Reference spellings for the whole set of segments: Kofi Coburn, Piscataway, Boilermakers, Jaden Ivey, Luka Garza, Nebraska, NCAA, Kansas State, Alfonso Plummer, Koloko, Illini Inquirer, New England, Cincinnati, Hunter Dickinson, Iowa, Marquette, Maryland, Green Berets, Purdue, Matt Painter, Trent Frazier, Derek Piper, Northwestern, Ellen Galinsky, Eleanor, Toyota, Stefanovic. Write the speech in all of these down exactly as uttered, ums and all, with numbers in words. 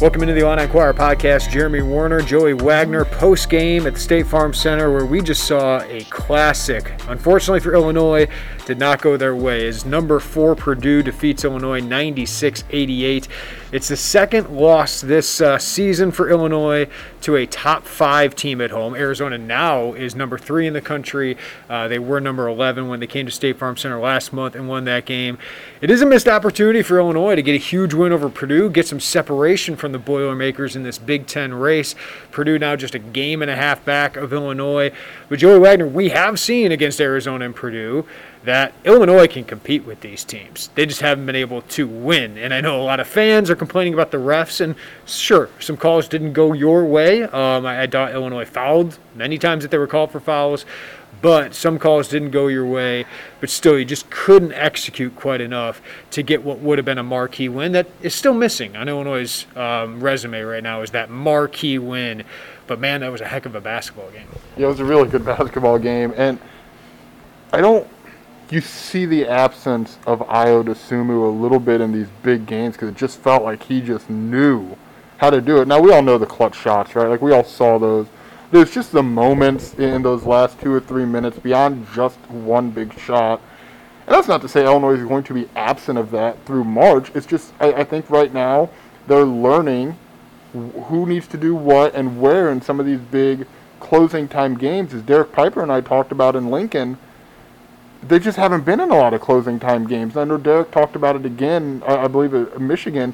Welcome into the Illini Inquirer podcast. Jeremy Warner, Joey Wagner, post-game at the State Farm Center, where we just saw a classic. Unfortunately for Illinois, did not go their way as number four Purdue defeats Illinois ninety-six eighty-eight. It's the second loss this uh, season for Illinois to a top five team at home. Arizona now is number three in the country. Uh, they were number eleven when they came to State Farm Center last month and won that game. It is a missed opportunity for Illinois to get a huge win over Purdue, get some separation from the Boilermakers in this Big Ten race. Purdue now just a game and a half back of Illinois. But Joey Wagner, we have seen against Arizona and Purdue that Illinois can compete with these teams. They just haven't been able to win. And I know a lot of fans are complaining about the refs, and sure, some calls didn't go your way. Um, I, I thought Illinois fouled many times that they were called for fouls, but some calls didn't go your way. But still, you just couldn't execute quite enough to get what would have been a marquee win that is still missing on Illinois' um, resume right now, is that marquee win. But, man, that was a heck of a basketball game. Yeah, it was a really good basketball game. And I don't – you see the absence of Ayo Dosunmu a little bit in these big games because it just felt like he just knew how to do it. Now, we all know the clutch shots, right? Like, we all saw those. There's just the moments in those last two or three minutes beyond just one big shot. And that's not to say Illinois is going to be absent of that through March. It's just I, I think right now they're learning who needs to do what and where in some of these big closing time games. As Derek Piper and I talked about in Lincoln, they just haven't been in a lot of closing time games. I know Derek talked about it again, I, I believe, in Michigan.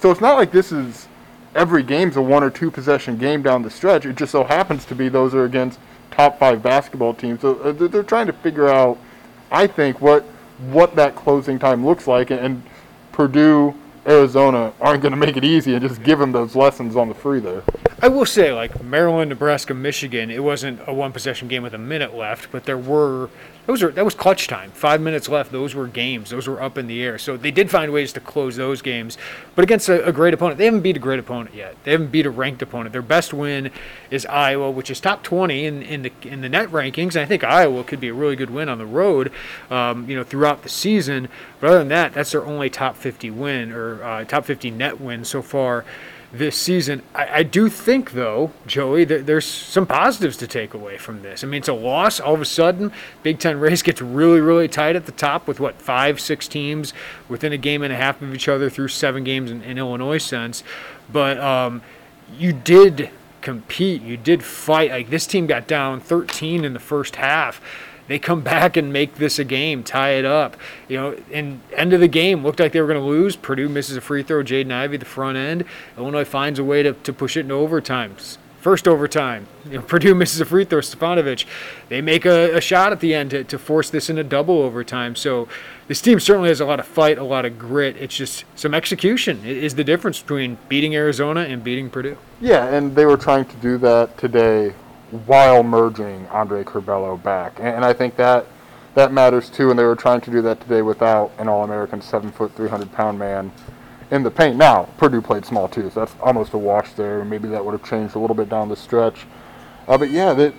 So it's not like this is every game's a one or two possession game down the stretch. It just so happens to be those are against top five basketball teams. So they're trying to figure out, I think, what what that closing time looks like. And, and Purdue, Arizona aren't going to make it easy and just give them those lessons on the free there. I will say, like, Maryland, Nebraska, Michigan, it wasn't a one possession game with a minute left, but there were Those are that was clutch time. Five minutes left. Those were games. Those were up in the air. So they did find ways to close those games. But against a, a great opponent, they haven't beat a great opponent yet. They haven't beat a ranked opponent. Their best win is Iowa, which is top twenty in, in the in the net rankings. And I think Iowa could be a really good win on the road, um, you know, throughout the season. But other than that, that's their only top fifty win or uh, top fifty net win so far this season. I, I do think, though, Joey, that there's some positives to take away from this. I mean, it's a loss. All of a sudden, Big Ten race gets really, really tight at the top with, what, five, six teams within a game and a half of each other through seven games in, in Illinois sense. But um, you did compete. You did fight. Like, this team got down thirteen in the first half. They come back and make this a game, tie it up. You know, and end of the game, looked like they were going to lose. Purdue misses a free throw. Jaden Ivey, the front end. Illinois finds a way to, to push it into overtime. First overtime, you know, Purdue misses a free throw. Stefanovic, they make a, a shot at the end to, to force this into double overtime. So this team certainly has a lot of fight, a lot of grit. It's just some execution is the difference between beating Arizona and beating Purdue. Yeah, and they were trying to do that today while merging Andre Curbelo back. And I think that that matters too, and they were trying to do that today without an All-American seven foot, three hundred pound man in the paint. Now, Purdue played small too, so that's almost a wash there. Maybe that would have changed a little bit down the stretch. Uh, but yeah, that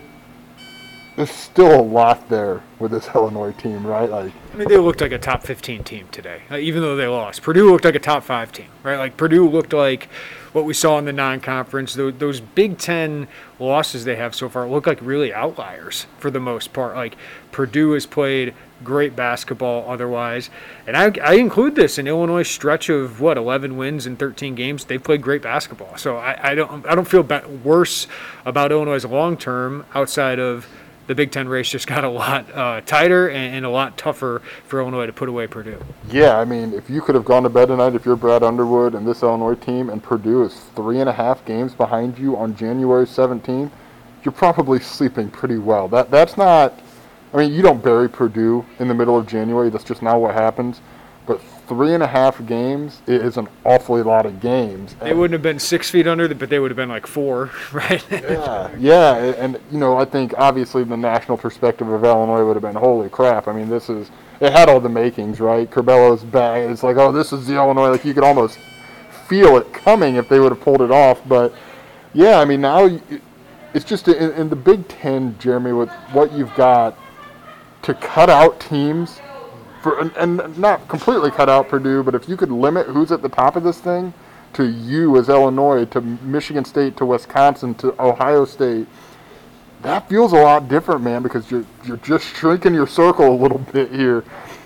there's still a lot there with this Illinois team, right? Like, I mean, they looked like a top fifteen team today, even though they lost. Purdue looked like a top five team, right? Like, Purdue looked like what we saw in the non-conference, those Big Ten losses they have so far look like really outliers for the most part. Like, Purdue has played great basketball otherwise. And I, I include this in Illinois' stretch of, what, eleven wins in thirteen games. They played great basketball. So I, I don't I don't feel worse about Illinois' long-term outside of the Big Ten race just got a lot uh, tighter and, and a lot tougher for Illinois to put away Purdue. Yeah, I mean, if you could have gone to bed tonight, if you're Brad Underwood and this Illinois team, and Purdue is three and a half games behind you on January seventeenth, you're probably sleeping pretty well. That That's not, I mean, you don't bury Purdue in the middle of January. That's just not what happens. But three and a half games is an awfully lot of games. They and wouldn't have been six feet under, but they would have been like four, right? yeah, yeah. And, you know, I think obviously the national perspective of Illinois would have been, holy crap. I mean, this is, it had all the makings, right? Curbelo's bag. It's like, oh, this is the Illinois. Like, you could almost feel it coming if they would have pulled it off. But, yeah, I mean, now it's just in, in the Big Ten, Jeremy, with what you've got to cut out teams. For, and, and not completely cut out Purdue, but if you could limit who's at the top of this thing to you as Illinois, to Michigan State, to Wisconsin, to Ohio State, that feels a lot different, man, because you're you're just shrinking your circle a little bit here.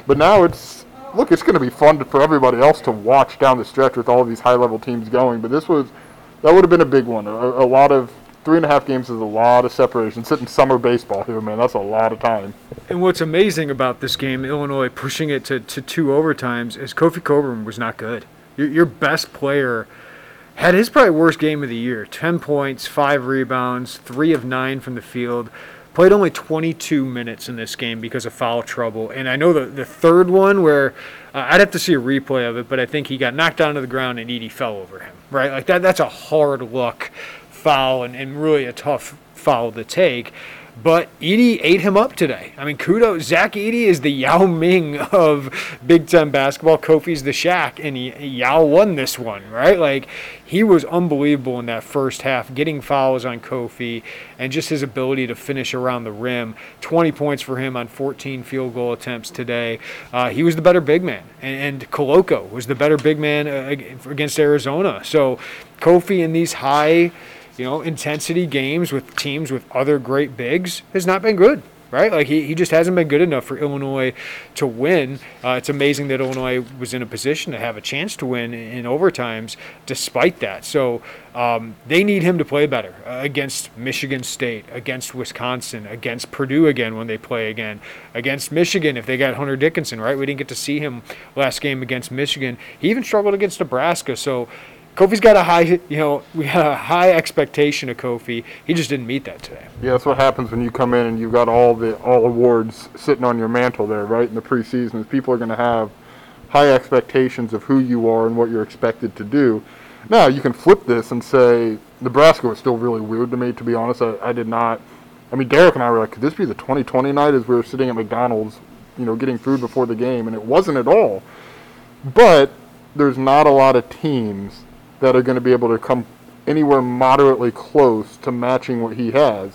But now it's, look, it's going to be fun to, for everybody else to watch down the stretch with all these high-level teams going. But this was, that would have been a big one. A, a lot of Three and a half games is a lot of separation. Sitting summer baseball here, man, that's a lot of time. And what's amazing about this game, Illinois pushing it to, to two overtimes, is Kofi Coburn was not good. Your, your best player had his probably worst game of the year. Ten points, five rebounds, three of nine from the field. Played only twenty-two minutes in this game because of foul trouble. And I know the, the third one where uh, I'd have to see a replay of it, but I think he got knocked down to the ground and Edey fell over him, right? Like that. That's a hard look foul and, and really a tough foul to take, but Edey ate him up today. I mean, kudos. Zach Edey is the Yao Ming of Big Ten basketball. Kofi's the Shaq, and he, Yao won this one, right? Like, he was unbelievable in that first half, getting fouls on Kofi and just his ability to finish around the rim. twenty points for him on fourteen field goal attempts today. Uh, he was the better big man, and, and Koloko was the better big man uh, against Arizona. So Kofi in these high, you know, intensity games with teams with other great bigs has not been good, right? Like, he, he just hasn't been good enough for Illinois to win. Uh, it's amazing that Illinois was in a position to have a chance to win in, in overtimes despite that. So um, they need him to play better uh, against Michigan State, against Wisconsin, against Purdue again when they play again, against Michigan if they got Hunter Dickinson, right? We didn't get to see him last game against Michigan. He even struggled against Nebraska, so Kofi's got a high, you know, we had a high expectation of Kofi. He just didn't meet that today. Yeah, that's what happens when you come in and you've got all the all awards sitting on your mantle there, right? In the preseason, people are going to have high expectations of who you are and what you're expected to do. Now you can flip this and say Nebraska was still really weird to me. To be honest, I, I did not. I mean, Derek and I were like, could this be the twenty twenty night? As we were sitting at McDonald's, you know, getting food before the game, and it wasn't at all. But there's not a lot of teams that are going to be able to come anywhere moderately close to matching what he has.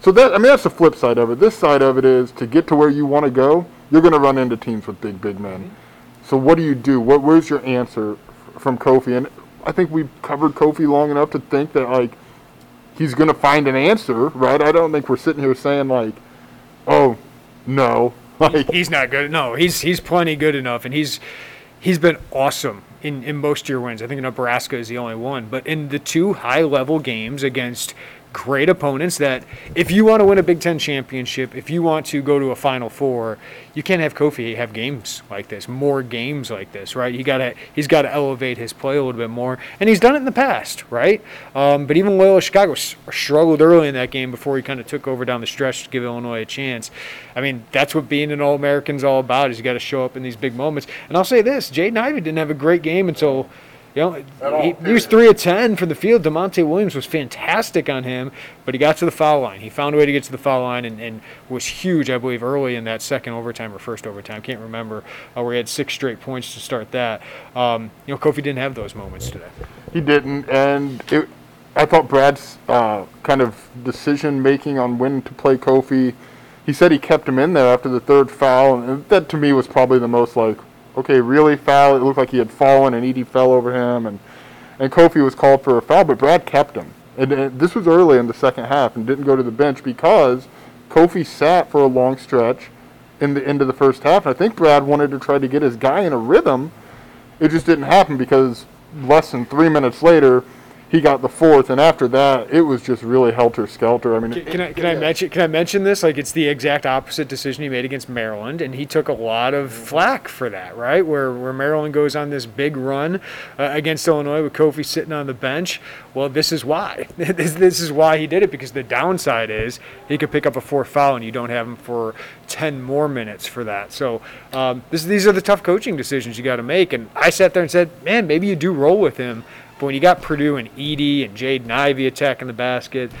So that, I mean, that's the flip side of it. This side of it is, to get to where you want to go, you're going to run into teams with big, big men. Mm-hmm. So what do you do? What, where's your answer from Kofi? And I think we've covered Kofi long enough to think that, like, he's going to find an answer, right? I don't think we're sitting here saying, like, oh, no. Like, he's not good. No, he's he's plenty good enough, and he's he's been awesome in, in most of your wins. I think Nebraska is the only one. But in the two high-level games against great opponents that, if you want to win a Big Ten championship, if you want to go to a Final Four, you can't have Kofi have games like this, more games like this, right? You gotta, he's got to elevate his play a little bit more, and he's done it in the past, right? Um, but even Loyola Chicago struggled early in that game before he kind of took over down the stretch to give Illinois a chance. I mean, that's what being an All-American is all about, is you got to show up in these big moments. And I'll say this, Jaden Ivey didn't have a great game until – You know, he, he was three of ten from the field. DeMonte Williams was fantastic on him, but he got to the foul line. He found a way to get to the foul line and, and was huge, I believe, early in that second overtime or first overtime. Can't remember, uh, where he had six straight points to start that. Um, you know, Kofi didn't have those moments today. He didn't, and it, I thought Brad's uh, kind of decision-making on when to play Kofi, he said he kept him in there after the third foul, and that to me was probably the most, like, okay, really foul. It looked like he had fallen, and Edey fell over him, and, and Kofi was called for a foul, but Brad kept him. And, and this was early in the second half and didn't go to the bench because Kofi sat for a long stretch in the end of the first half, and I think Brad wanted to try to get his guy in a rhythm. It just didn't happen because less than three minutes later, he got the fourth, and after that, it was just really helter-skelter. I mean, can, can I can yeah. I mention can I mention this? Like, it's the exact opposite decision he made against Maryland, and he took a lot of flack for that, right? Where where Maryland goes on this big run uh, against Illinois with Kofi sitting on the bench. Well, this is why. this, this is why he did it, because the downside is he could pick up a fourth foul, and you don't have him for ten more minutes for that. So um, this, these are the tough coaching decisions you got to make. And I sat there and said, man, maybe you do roll with him. But when you got Purdue and Edey and Jaden Ivey attacking the basket,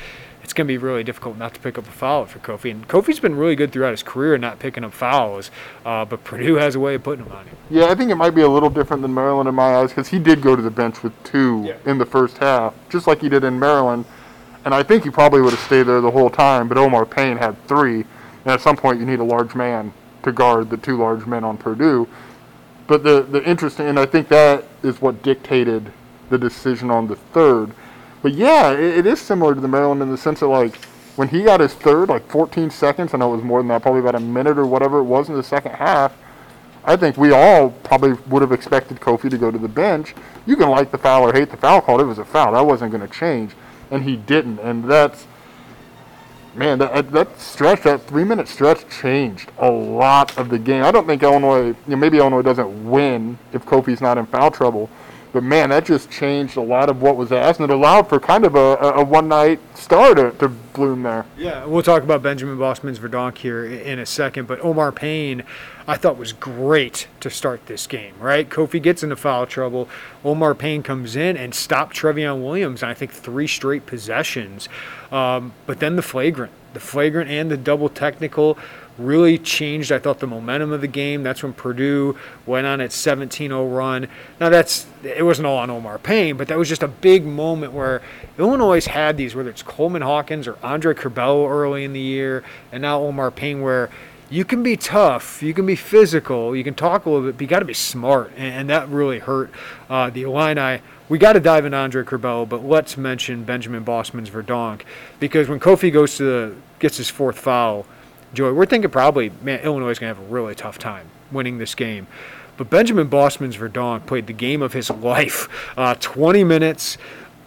it's going to be really difficult not to pick up a foul for Kofi. And Kofi's been really good throughout his career not picking up fouls, uh, but Purdue has a way of putting them on him. Yeah, I think it might be a little different than Maryland in my eyes, because he did go to the bench with two yeah. in the first half, just like he did in Maryland. And I think he probably would have stayed there the whole time, but Omar Payne had three. And at some point, you need a large man to guard the two large men on Purdue. But the, the interesting, and I think that is what dictated the decision on the third. But yeah, it, it is similar to the Maryland in the sense that, like, when he got his third, like fourteen seconds, I know it was more than that, probably about a minute or whatever it was in the second half, I think we all probably would have expected Kofi to go to the bench. You can like the foul or hate the foul call. It was a foul. That wasn't going to change. And he didn't. And that's, man, that, that stretch, that three-minute stretch changed a lot of the game. I don't think Illinois, you know, maybe Illinois doesn't win if Kofi's not in foul trouble. But, man, that just changed a lot of what was asked, and it allowed for kind of a, a one-night star to, to bloom there. Yeah, we'll talk about Benjamin Bossman's Verdonk here in a second, but Omar Payne I thought was great to start this game, right? Kofi gets into foul trouble. Omar Payne comes in and stopped Trevion Williams on, I think, three straight possessions. Um, but then the flagrant, the flagrant and the double technical really changed, I thought, the momentum of the game. That's when Purdue went on its seventeen oh run. Now, that's it wasn't all on Omar Payne, but that was just a big moment where Illinois had these, whether it's Coleman Hawkins or Andre Curbelo early in the year, and now Omar Payne, where you can be tough, you can be physical, you can talk a little bit, but you got to be smart, and, and that really hurt uh, the Illini. We got to dive into Andre Curbelo, but let's mention Benjamin Bossman's Verdonk, because when Kofi goes to the, gets his fourth foul, Joey, we're thinking probably, man, Illinois is going to have a really tough time winning this game. But Benjamin Bossman's Verdonk played the game of his life, uh, twenty minutes.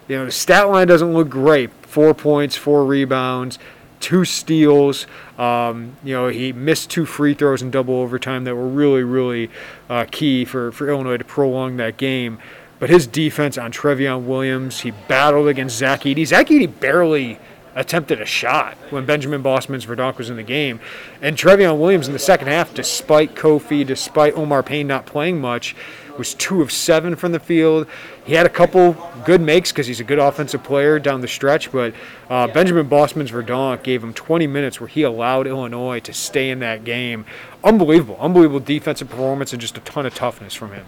You know, the stat line doesn't look great. Four points, four rebounds, two steals. Um, you know, he missed two free throws in double overtime that were really, really uh, key for, for Illinois to prolong that game. But his defense on Trevion Williams, he battled against Zach Edey. Zach Edey barely attempted a shot when Benjamin Bossman's Verdonk was in the game. And Trevion Williams in the second half, despite Kofi, despite Omar Payne not playing much, was two of seven from the field. He had a couple good makes because he's a good offensive player down the stretch, but uh, Benjamin Bossman's Verdonk gave him twenty minutes where he allowed Illinois to stay in that game. Unbelievable, unbelievable defensive performance and just a ton of toughness from him.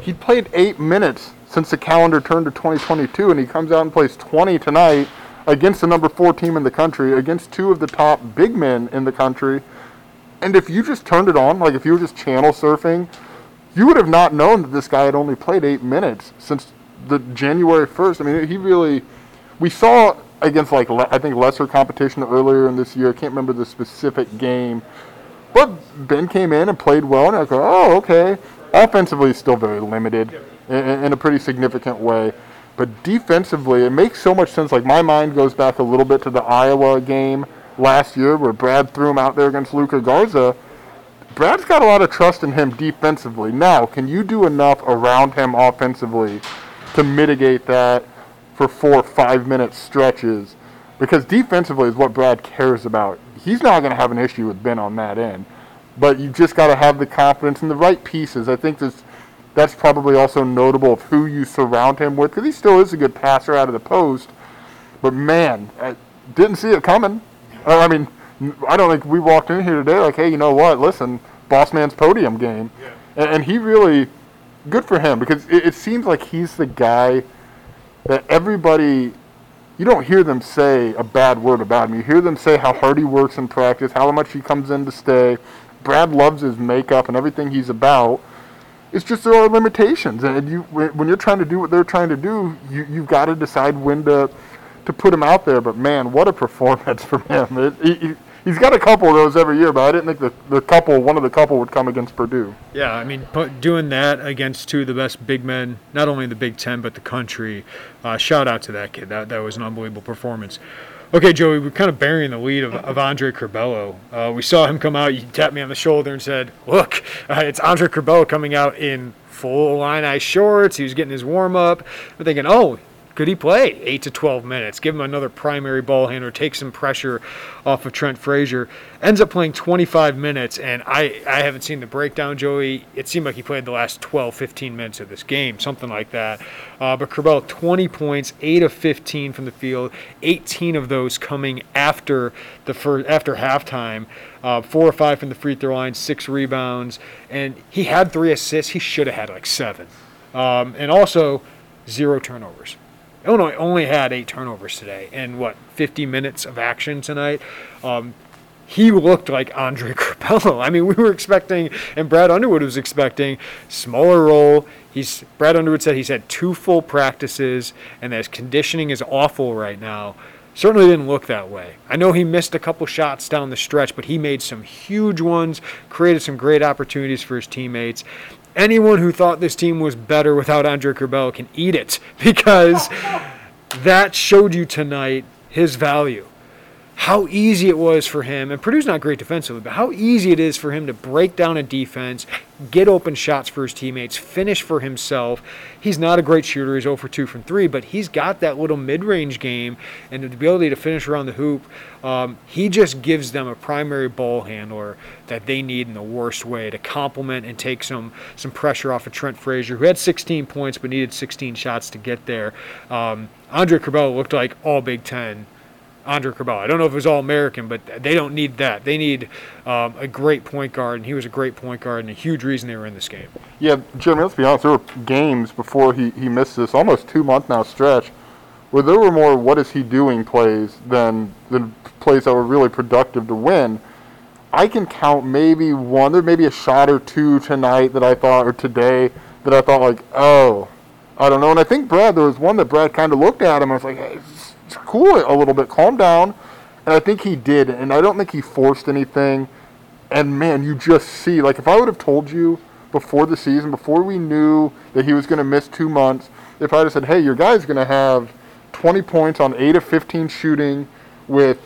He played eight minutes since the calendar turned to twenty twenty-two, and he comes out and plays twenty tonight against the number four team in the country, against two of the top big men in the country. And if you just turned it on, like if you were just channel surfing, you would have not known that this guy had only played eight minutes since the January first. I mean, he really, we saw against like, le- I think lesser competition earlier in this year. I can't remember the specific game, but Ben came in and played well. And I go, oh, okay. Offensively, still very limited in, in a pretty significant way. But defensively, it makes so much sense. Like, my mind goes back a little bit to the Iowa game last year where Brad threw him out there against Luka Garza. Brad's got a lot of trust in him defensively. Now, can you do enough around him offensively to mitigate that for four, five-minute stretches? Because defensively is what Brad cares about. He's not going to have an issue with Ben on that end. But you just got to have the confidence and the right pieces. I think this. That's probably also notable of who you surround him with, because he still is a good passer out of the post. But, man, I didn't see it coming. I mean, I don't think we walked in here today like, hey, you know what, listen, Bossman's podium game. Yeah. And he really, good for him, because it seems like he's the guy that everybody, you don't hear them say a bad word about him. You hear them say how hard he works in practice, how much he comes in to stay. Brad loves his makeup and everything he's about. It's just there are limitations, and you when you're trying to do what they're trying to do, you, you've got to decide when to to put him out there. But, man, what a performance from him. It, it, he's got a couple of those every year, but I didn't think the, the couple, one of the couple would come against Purdue. Yeah, I mean, doing that against two of the best big men, not only in the Big Ten, but the country, uh, shout out to that kid. That that was an unbelievable performance. Okay, Joey, we're kind of burying the lead of, of Andre Curbelo. Uh, we saw him come out. You tapped me on the shoulder and said, look, uh, it's Andre Curbelo coming out in full Illini shorts. He was getting his warm-up. I'm thinking, oh, could he play eight to twelve minutes? Give him another primary ball handler, take some pressure off of Trent Frazier. Ends up playing twenty-five minutes, and I, I haven't seen the breakdown, Joey. It seemed like he played the last twelve, fifteen minutes of this game, something like that. Uh, but Curbelo, twenty points, eight of fifteen from the field, eighteen of those coming after the first, after halftime, uh, four or five from the free throw line, six rebounds. And he had three assists. He should have had like seven. Um, and also zero turnovers. Illinois only had eight turnovers today in, what, fifty minutes of action tonight. Um, he looked like Andre Curbelo. I mean, we were expecting, and Brad Underwood was expecting, smaller role. He's Brad Underwood said he's had two full practices, and that his conditioning is awful right now. Certainly didn't look that way. I know he missed a couple shots down the stretch, but he made some huge ones, created some great opportunities for his teammates. Anyone who thought this team was better without Andre Curbelo can eat it, because that showed you tonight his value. How easy it was for him, and Purdue's not great defensively, but how easy it is for him to break down a defense, get open shots for his teammates, finish for himself. He's not a great shooter. He's zero for two from three, but he's got that little mid-range game and the ability to finish around the hoop. Um, he just gives them a primary ball handler that they need in the worst way to complement and take some some pressure off of Trent Frazier, who had sixteen points but needed sixteen shots to get there. Um, Andre Curbelo looked like all Big Ten Andre Curbelo. I don't know if it was All-American, but they don't need that. They need um, a great point guard, and he was a great point guard, and a huge reason they were in this game. Yeah, Jimmy, let's be honest. There were games before he, he missed this almost two-month now stretch where there were more what-is-he-doing plays than, than plays that were really productive to win. I can count maybe one. There may be a shot or two tonight that I thought, or today, that I thought, like, oh, I don't know. And I think, Brad, there was one that Brad kind of looked at him and was like, hey, cool it a little bit, calm down. And I think he did, and I don't think he forced anything. And man, you just see, like, if I would have told you before the season, before we knew that he was going to miss two months, if I would have said, hey, your guy's going to have twenty points on eight of fifteen shooting with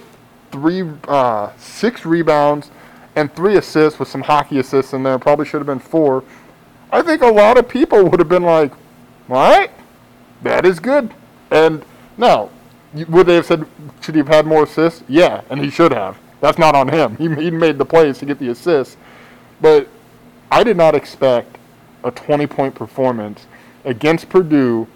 three uh six rebounds and three assists with some hockey assists in there, probably should have been four, I think a lot of people would have been like, all right, that is good. And now, would they have said, should he have had more assists? Yeah, and he should have. That's not on him. He, he made the plays to get the assists. But I did not expect a twenty-point performance against Purdue.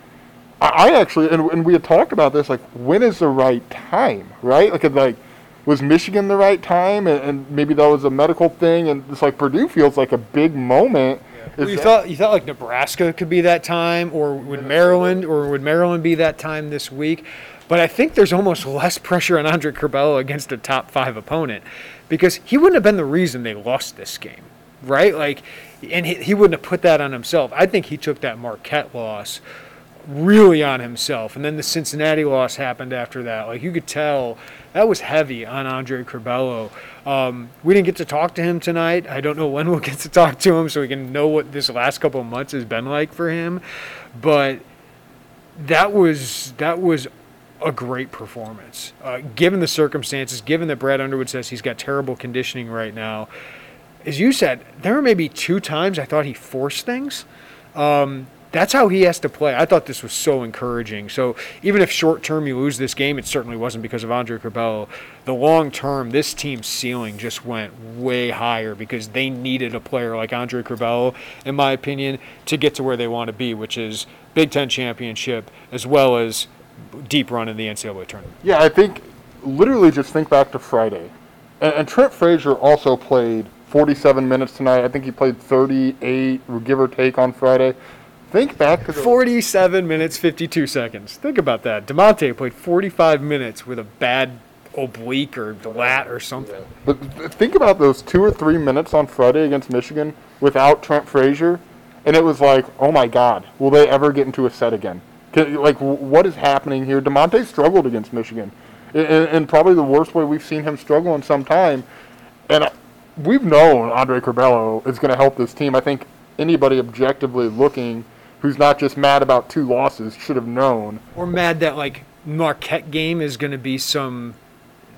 I, I actually, and, and we had talked about this, like, when is the right time, right? Like, like was Michigan the right time? And, and maybe that was a medical thing. And it's like Purdue feels like a big moment. Well, you thought you thought like Nebraska could be that time, or would Maryland, or would Maryland be that time this week? But I think there's almost less pressure on Andre Curbelo against a top five opponent, because he wouldn't have been the reason they lost this game, right? Like, and he, he wouldn't have put that on himself. I think he took that Marquette loss really on himself, and then the Cincinnati loss happened after that. Like, you could tell that was heavy on Andre Curbelo. Um, we didn't get to talk to him tonight. I don't know when we'll get to talk to him, so we can know what this last couple of months has been like for him. But that was that was. a great performance, uh, given the circumstances, given that Brad Underwood says he's got terrible conditioning right now. As you said, there were maybe two times I thought he forced things. Um, that's how he has to play. I thought this was so encouraging. So even if short-term you lose this game, it certainly wasn't because of Andre Curbelo. The long-term, this team's ceiling just went way higher, because they needed a player like Andre Curbelo, in my opinion, to get to where they want to be, which is Big Ten championship, as well as deep run in the N C double A tournament. Yeah, I think literally just think back to Friday. And, and Trent Frazier also played forty-seven minutes tonight. I think he played thirty-eight, give or take, on Friday. Think back to the forty-seven minutes, fifty-two seconds. Think about that. DeMonte played forty-five minutes with a bad oblique or lat or something. Yeah. But think about those two or three minutes on Friday against Michigan without Trent Frazier, and it was like, oh my God, will they ever get into a set again? Like, what is happening here? DeMonte struggled against Michigan. and probably the worst way we've seen him struggle in some time. And we've known Andre Curbelo is going to help this team. I think anybody objectively looking who's not just mad about two losses should have known. Or mad that, like, Marquette game is going to be some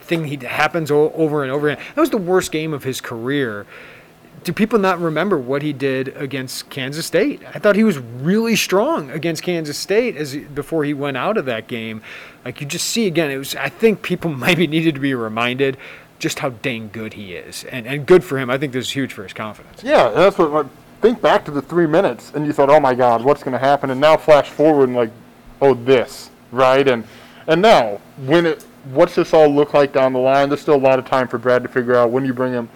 thing he happens over and over again. That was the worst game of his career. Do people not remember what he did against Kansas State? I thought he was really strong against Kansas State as before he went out of that game. Like, you just see again, it was, I think people maybe needed to be reminded just how dang good he is. And and good for him. I think this is huge for his confidence. Yeah, that's what, like, think back to the three minutes and you thought, oh my God, what's going to happen? And now flash forward and, like, oh, this, right? And and now, when it, what's this all look like down the line? There's still a lot of time for Brad to figure out when you bring him.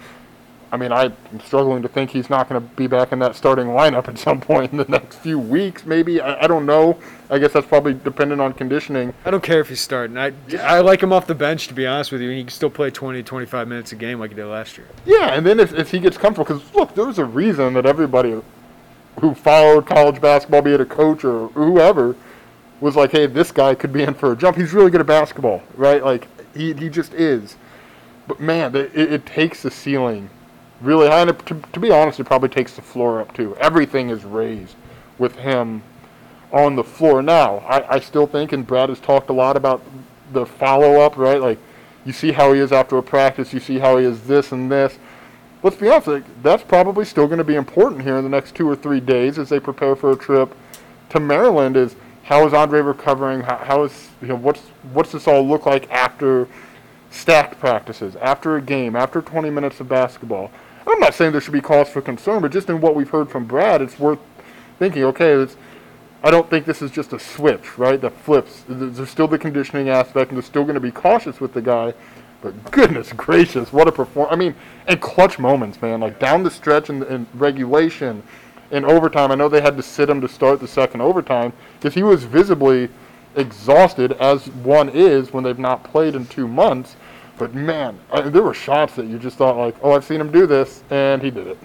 I mean, I'm struggling to think he's not going to be back in that starting lineup at some point in the next few weeks, maybe. I, I don't know. I guess that's probably dependent on conditioning. I don't care if he's starting. I I like him off the bench, to be honest with you. He can still play twenty, twenty-five minutes a game like he did last year. Yeah, and then if, if he gets comfortable, because, look, there was a reason that everybody who followed college basketball, be it a coach or whoever, was like, hey, this guy could be in for a jump. He's really good at basketball, right? Like, he, he just is. But, man, it, it takes the ceiling really high, and to, to be honest, it probably takes the floor up too. Everything is raised with him on the floor. Now, I, I still think, and Brad has talked a lot about the follow-up, right? Like, you see how he is after a practice, you see how he is this and this. Let's be honest, like, that's probably still going to be important here in the next two or three days as they prepare for a trip to Maryland. Is how is Andre recovering? How, how is, you know, what's what's this all look like after stacked practices, after a game, after twenty minutes of basketball? I'm not saying there should be cause for concern, but just in what we've heard from Brad, it's worth thinking, okay, it's, I don't think this is just a switch, right, that flips. There's still the conditioning aspect, and they're still going to be cautious with the guy. But goodness gracious, what a performance. I mean, and clutch moments, man, like down the stretch in, in regulation and overtime. I know they had to sit him to start the second overtime because he was visibly exhausted, as one is when they've not played in two months. But, man, I, there were shots that you just thought, like, oh, I've seen him do this, and he did it.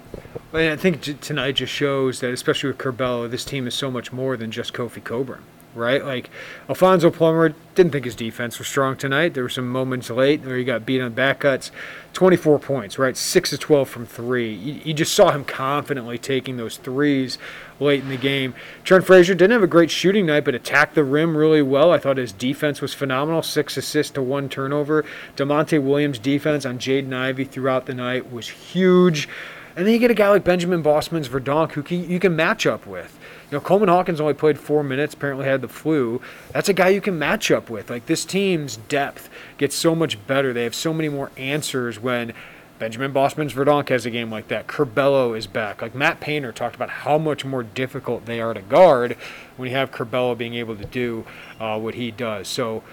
Well, I think j- tonight just shows that, especially with Curbelo, this team is so much more than just Kofi Coburn, right? Like, Alfonso Plummer, didn't think his defense was strong tonight. There were some moments late where he got beat on back cuts. twenty-four points, right? six of twelve from three. You, you just saw him confidently taking those threes late in the game. Trent Frazier didn't have a great shooting night, but attacked the rim really well. I thought his defense was phenomenal. Six assists to one turnover. DeMonte Williams' defense on Jaden Ivey throughout the night was huge. And then you get a guy like Benjamin Bossman's Verdonk, who can, you can match up with. You know, Coleman Hawkins only played four minutes, apparently had the flu. That's a guy you can match up with. Like, this team's depth gets so much better. They have so many more answers when Benjamin Bossman's Verdonk has a game like that. Curbelo is back. Like, Matt Painter talked about how much more difficult they are to guard when you have Curbelo being able to do uh, what he does. So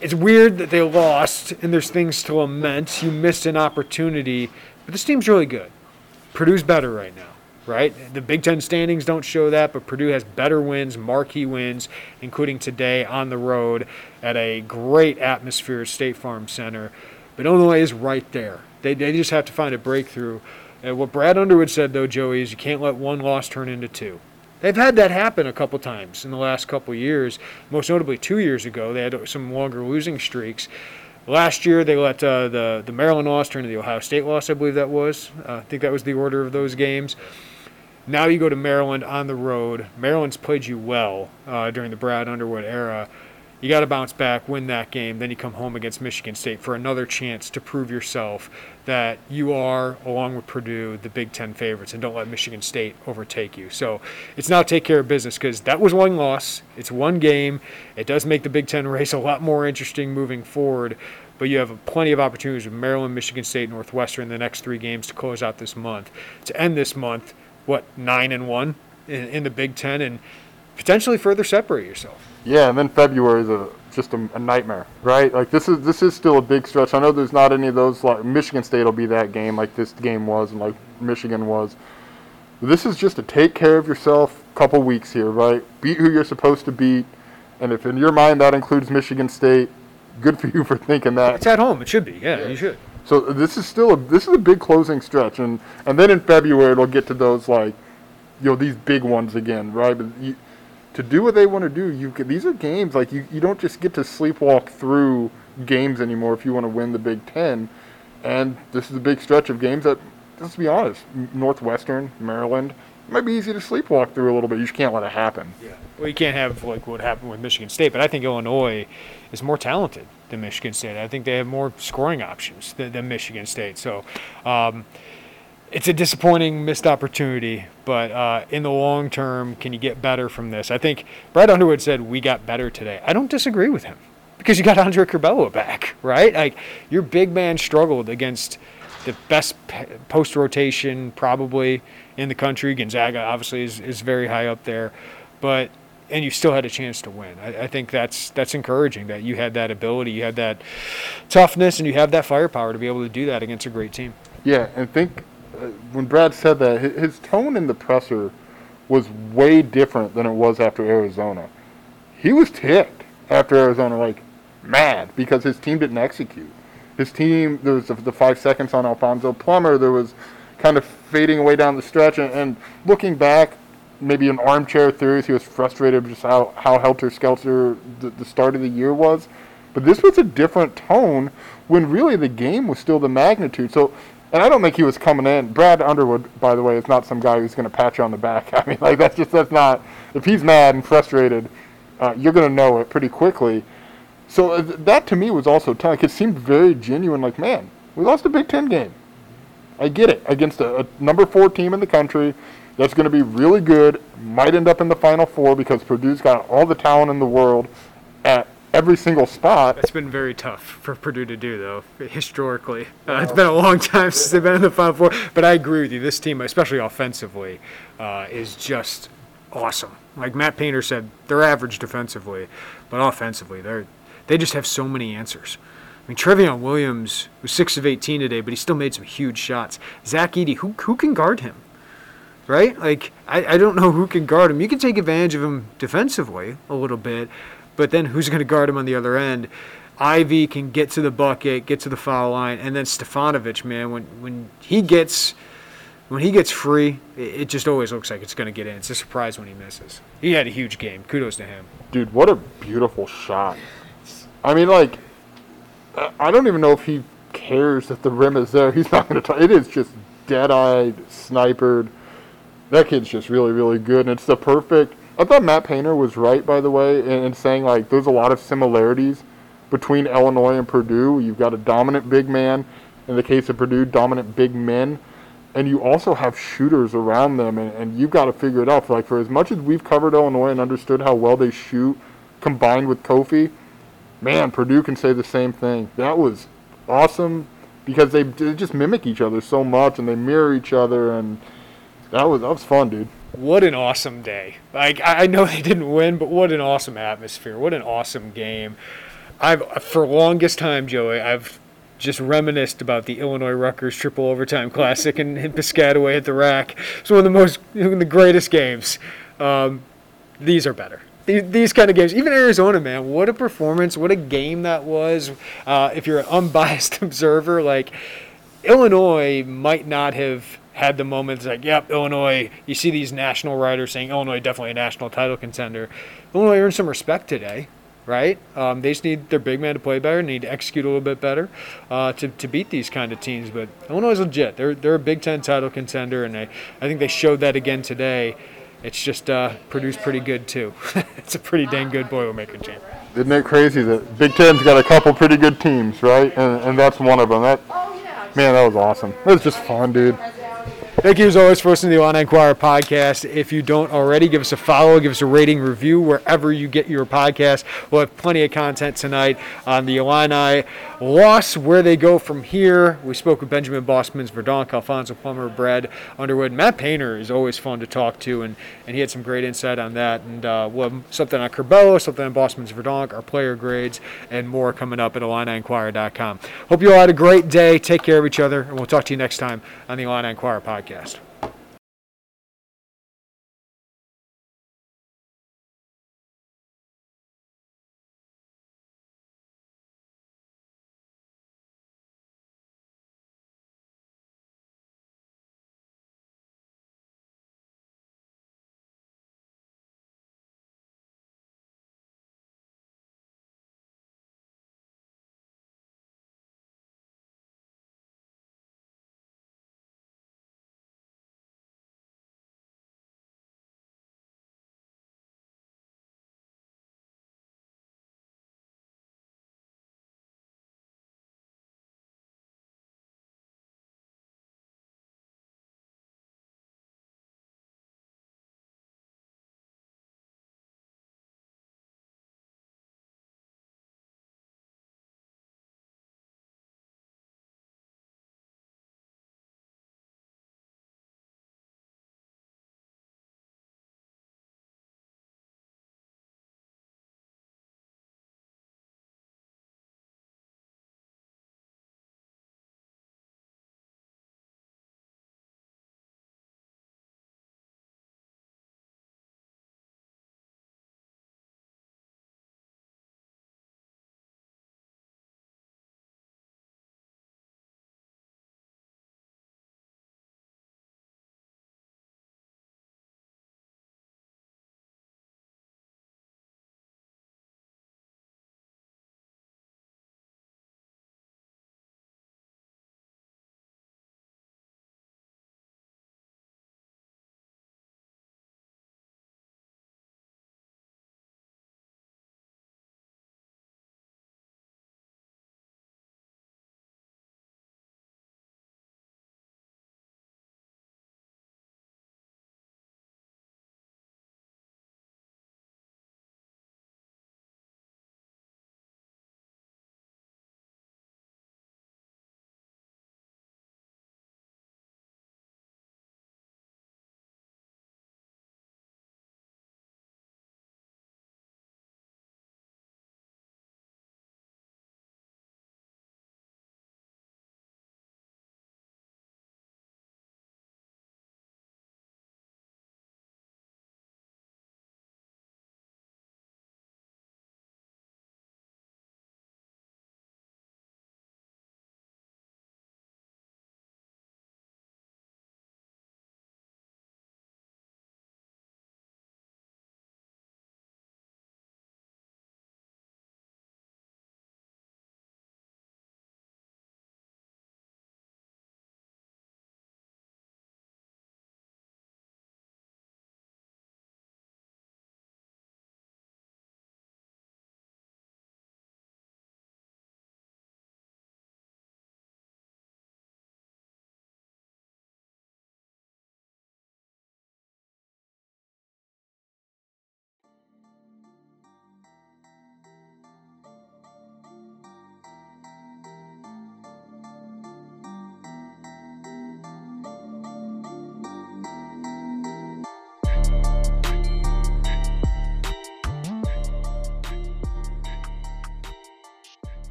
it's weird that they lost and there's things to lament. You missed an opportunity, but this team's really good. Purdue's better right now, right? The Big Ten standings don't show that, but Purdue has better wins, marquee wins, including today on the road at a great atmosphere at State Farm Center. But Illinois is right there. They they just have to find a breakthrough. And what Brad Underwood said, though, Joey, is you can't let one loss turn into two. They've had that happen a couple times in the last couple years, most notably two years ago. They had some longer losing streaks. Last year, they let uh, the, the Maryland loss turn to the Ohio State loss, I believe that was. Uh, I think that was the order of those games. Now you go to Maryland on the road. Maryland's played you well uh, during the Brad Underwood era. You got to bounce back, win that game. Then you come home against Michigan State for another chance to prove yourself that you are, along with Purdue, the Big Ten favorites, and don't let Michigan State overtake you. So it's now take care of business, because that was one loss. It's one game. It does make the Big Ten race a lot more interesting moving forward, but you have plenty of opportunities with Maryland, Michigan State, Northwestern in the next three games to close out this month. To end this month, what, nine and one in, in the Big Ten, and potentially further separate yourself. Yeah, and then February is a, just a, a nightmare, right? Like, this is this is still a big stretch. I know there's not any of those. Like, Michigan State will be that game, like this game was, and like Michigan was. This is just a take care of yourself couple weeks here, right? Beat who you're supposed to beat, and if in your mind that includes Michigan State, good for you for thinking that. It's at home. It should be. Yeah, yeah. You should. So this is still a this is a big closing stretch, and and then in February it'll get to those, like, you know, these big ones again, right? But you, to do what they want to do, you can, these are games, like, you, you don't just get to sleepwalk through games anymore if you want to win the Big Ten. And this is a big stretch of games that, let's be honest, Northwestern, Maryland, it might be easy to sleepwalk through a little bit. You just can't let it happen. Yeah. Well, you can't have like what happened with Michigan State, but I think Illinois is more talented than Michigan State. I think they have more scoring options than, than Michigan State. So um, it's a disappointing missed opportunity, but uh, in the long term, can you get better from this? I think Brad Underwood said we got better today. I don't disagree with him because you got Andre Curbelo back, right? Like your big man struggled against the best post rotation probably in the country. Gonzaga obviously is, is very high up there, but and you still had a chance to win. I, I think that's that's encouraging that you had that ability, you had that toughness, and you have that firepower to be able to do that against a great team. Yeah, and think uh, when Brad said that, his tone in the presser was way different than it was after Arizona. He was ticked after Arizona, like mad because his team didn't execute. His team, there was the five seconds on Alfonso Plummer. There was kind of fading away down the stretch. And, and looking back, maybe an armchair theory, he was frustrated with just how, how helter-skelter the, the start of the year was. But this was a different tone when really the game was still the magnitude. So, and I don't think he was coming in. Brad Underwood, by the way, is not some guy who's going to pat you on the back. I mean, like that's just that's not. If he's mad and frustrated, uh, you're going to know it pretty quickly. So that to me was also telling. It seemed very genuine, like, man, we lost a Big Ten game. I get it. Against a, a number four team in the country that's going to be really good, might end up in the Final Four because Purdue's got all the talent in the world at every single spot. It's been very tough for Purdue to do, though, historically. Uh, it's been a long time since they've been in the Final Four. But I agree with you. This team, especially offensively, uh, is just awesome. Like Matt Painter said, they're average defensively, but offensively, they're – they just have so many answers. I mean, Trevion Williams was six of eighteen today, but he still made some huge shots. Zach Edey, who who can guard him? Right? Like, I, I don't know who can guard him. You can take advantage of him defensively a little bit, but then who's going to guard him on the other end? Ivy can get to the bucket, get to the foul line, and then Stefanovic, man, when when he gets when he gets free, it, it just always looks like it's going to get in. It's a surprise when he misses. He had a huge game. Kudos to him. Dude, what a beautiful shot. I mean, like, I don't even know if he cares that the rim is there. He's not going to try. It is just dead-eyed, snipered. That kid's just really, really good, and it's the perfect. I thought Matt Painter was right, by the way, in, in saying, like, there's a lot of similarities between Illinois and Purdue. You've got a dominant big man. In the case of Purdue, dominant big men. And you also have shooters around them, and, and you've got to figure it out. Like, for as much as we've covered Illinois and understood how well they shoot combined with Kofi, man, Purdue can say the same thing. That was awesome because they, they just mimic each other so much and they mirror each other, and that was that was fun, dude. What an awesome day. Like, I know they didn't win, but what an awesome atmosphere. What an awesome game. I've for the longest time, Joey, I've just reminisced about the Illinois Rutgers triple overtime classic in, in Piscataway at the rack. It's one of the most one of the greatest games. Um, these are better. These kind of games, even Arizona, man, what a performance, what a game that was. Uh, if you're an unbiased observer, like, Illinois might not have had the moments like, yep, Illinois, you see these national writers saying Illinois definitely a national title contender. Illinois earned some respect today, right? Um, they just need their big man to play better, need to execute a little bit better uh, to, to beat these kind of teams. But Illinois is legit. They're, they're a Big Ten title contender, and I, I think they showed that again today. It's just uh, produced pretty good, too. It's a pretty dang good Boilermaker team. Isn't it crazy that Big Ten's got a couple pretty good teams, right? And, and that's one of them. That, man, that was awesome. That was just fun, dude. Thank you, as always, for listening to the Illini Inquirer podcast. If you don't already, give us a follow, give us a rating, review, wherever you get your podcast. We'll have plenty of content tonight on the Illini loss, where they go from here. We spoke with Benjamin Bossman's Verdonk, Alfonso Plummer, Brad Underwood. Matt Painter is always fun to talk to, and, and he had some great insight on that. And uh, we'll have something on Curbelo, something on Bossman's Verdonk, our player grades, and more coming up at Illini Inquirer dot com. Hope you all had a great day. Take care of each other, and we'll talk to you next time on the Illini Inquirer podcast. Yes.